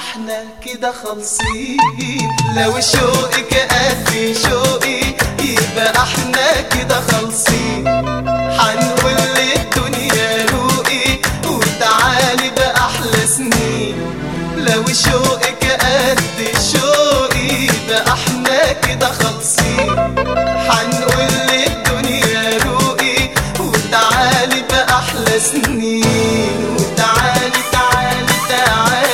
احنا كده خالصين، لو شوقك قاسي شوقي يبقى احنا كده خالصين، حنقول للدنيا روقي وتعالي بأحلى سنين، لو شوقك قد شوقي يبقى احنا كده خالصين، حنقول للدنيا روقي وتعالي بأحلى سنين، وتعالي تعالي تعالي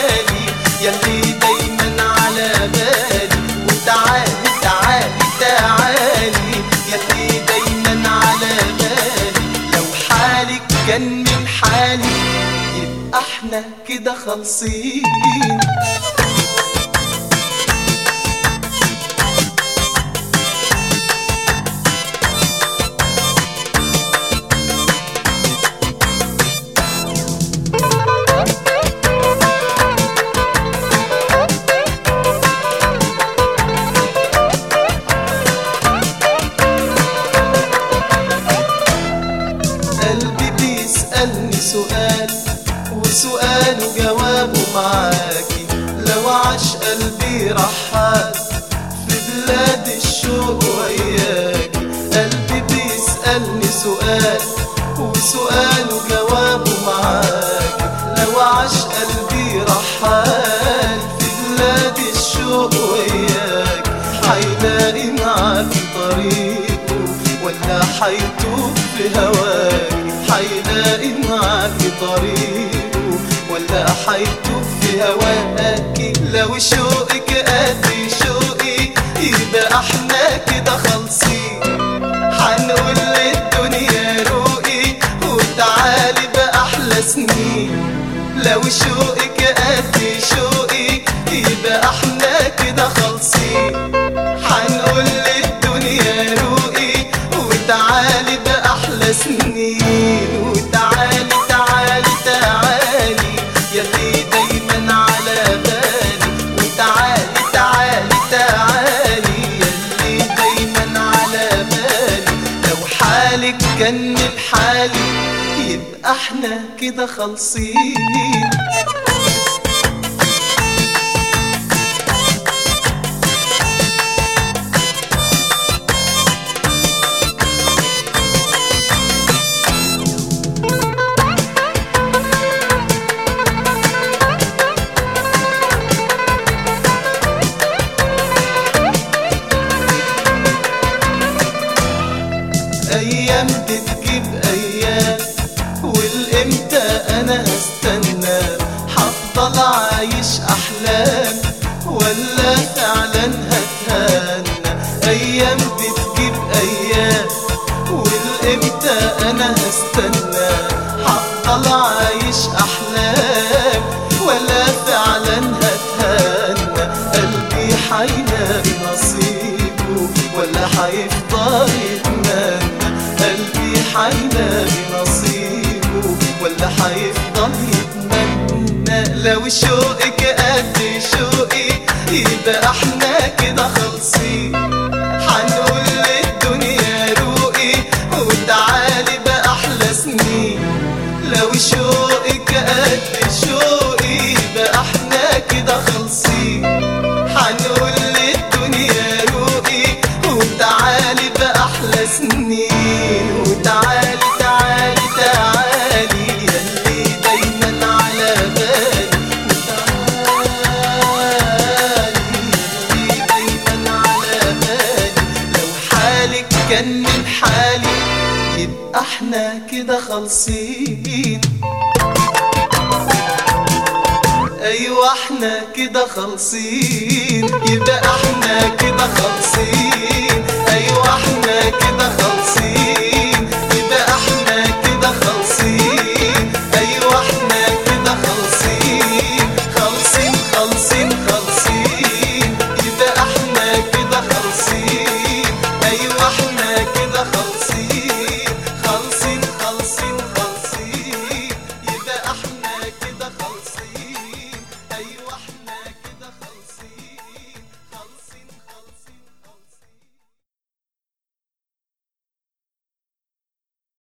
ياللي دايما على بالي، وتعالي تعالي تعالي ياللي دايما على بالي، لو حالك كان من حالي يبقى احنا كده خالصين. قلبي بيسألني سؤال وسؤاله جوابه معاكي، لو عاش قلبي رحال في بلاد الشوق وياكي، قلبي بيسألني سؤال وسؤاله جوابه معاكي، لو عاش قلبي رحال في بلاد الشوق وياكي، هيلاقي معاكي طريقه ولا هيتوه في هواكي، هيلاقي معاكي طريقه ولا هيتوه في هواكي، لو شوقك قد شوقي يبقى احنا كده خالصين، هنقول للدنيا روقي وتعالي بأحلى سنين، لو شوقك قد شوقي يبقى احنا كده خالصين، هنقول للدنيا روقي وتعالي بأحلى سنين، كان بحالي يبقى احنا كده خالصين. أيام بتجيب أيام والإمتى أنا هستنى، هفضل عايش أحلام ولا فعلا هتهنى، أيام بتجيب أيام والإمتى أنا هستنى، هفضل عايش أحلام ولا فعلا هتهنى، قلبي هيلاقي نصيبه ولا هيفضل يتمنى، قلبي هيلاقي نصيبه ولا هيفضل يتمنى، لو شوقك قد شوقي يبقى احنا كده خالصين، هنقول للدنيا روقي وتعالي بأحلى سنين، لو شوقك قد شوقي يبقى احنا كده خالصين، هنقول للدنيا روقي وتعالي بأحلى سنين، كان من حالي يبقى احنا كده خالصين. ايوه احنا كده خالصين، يبقى احنا كده خالصين.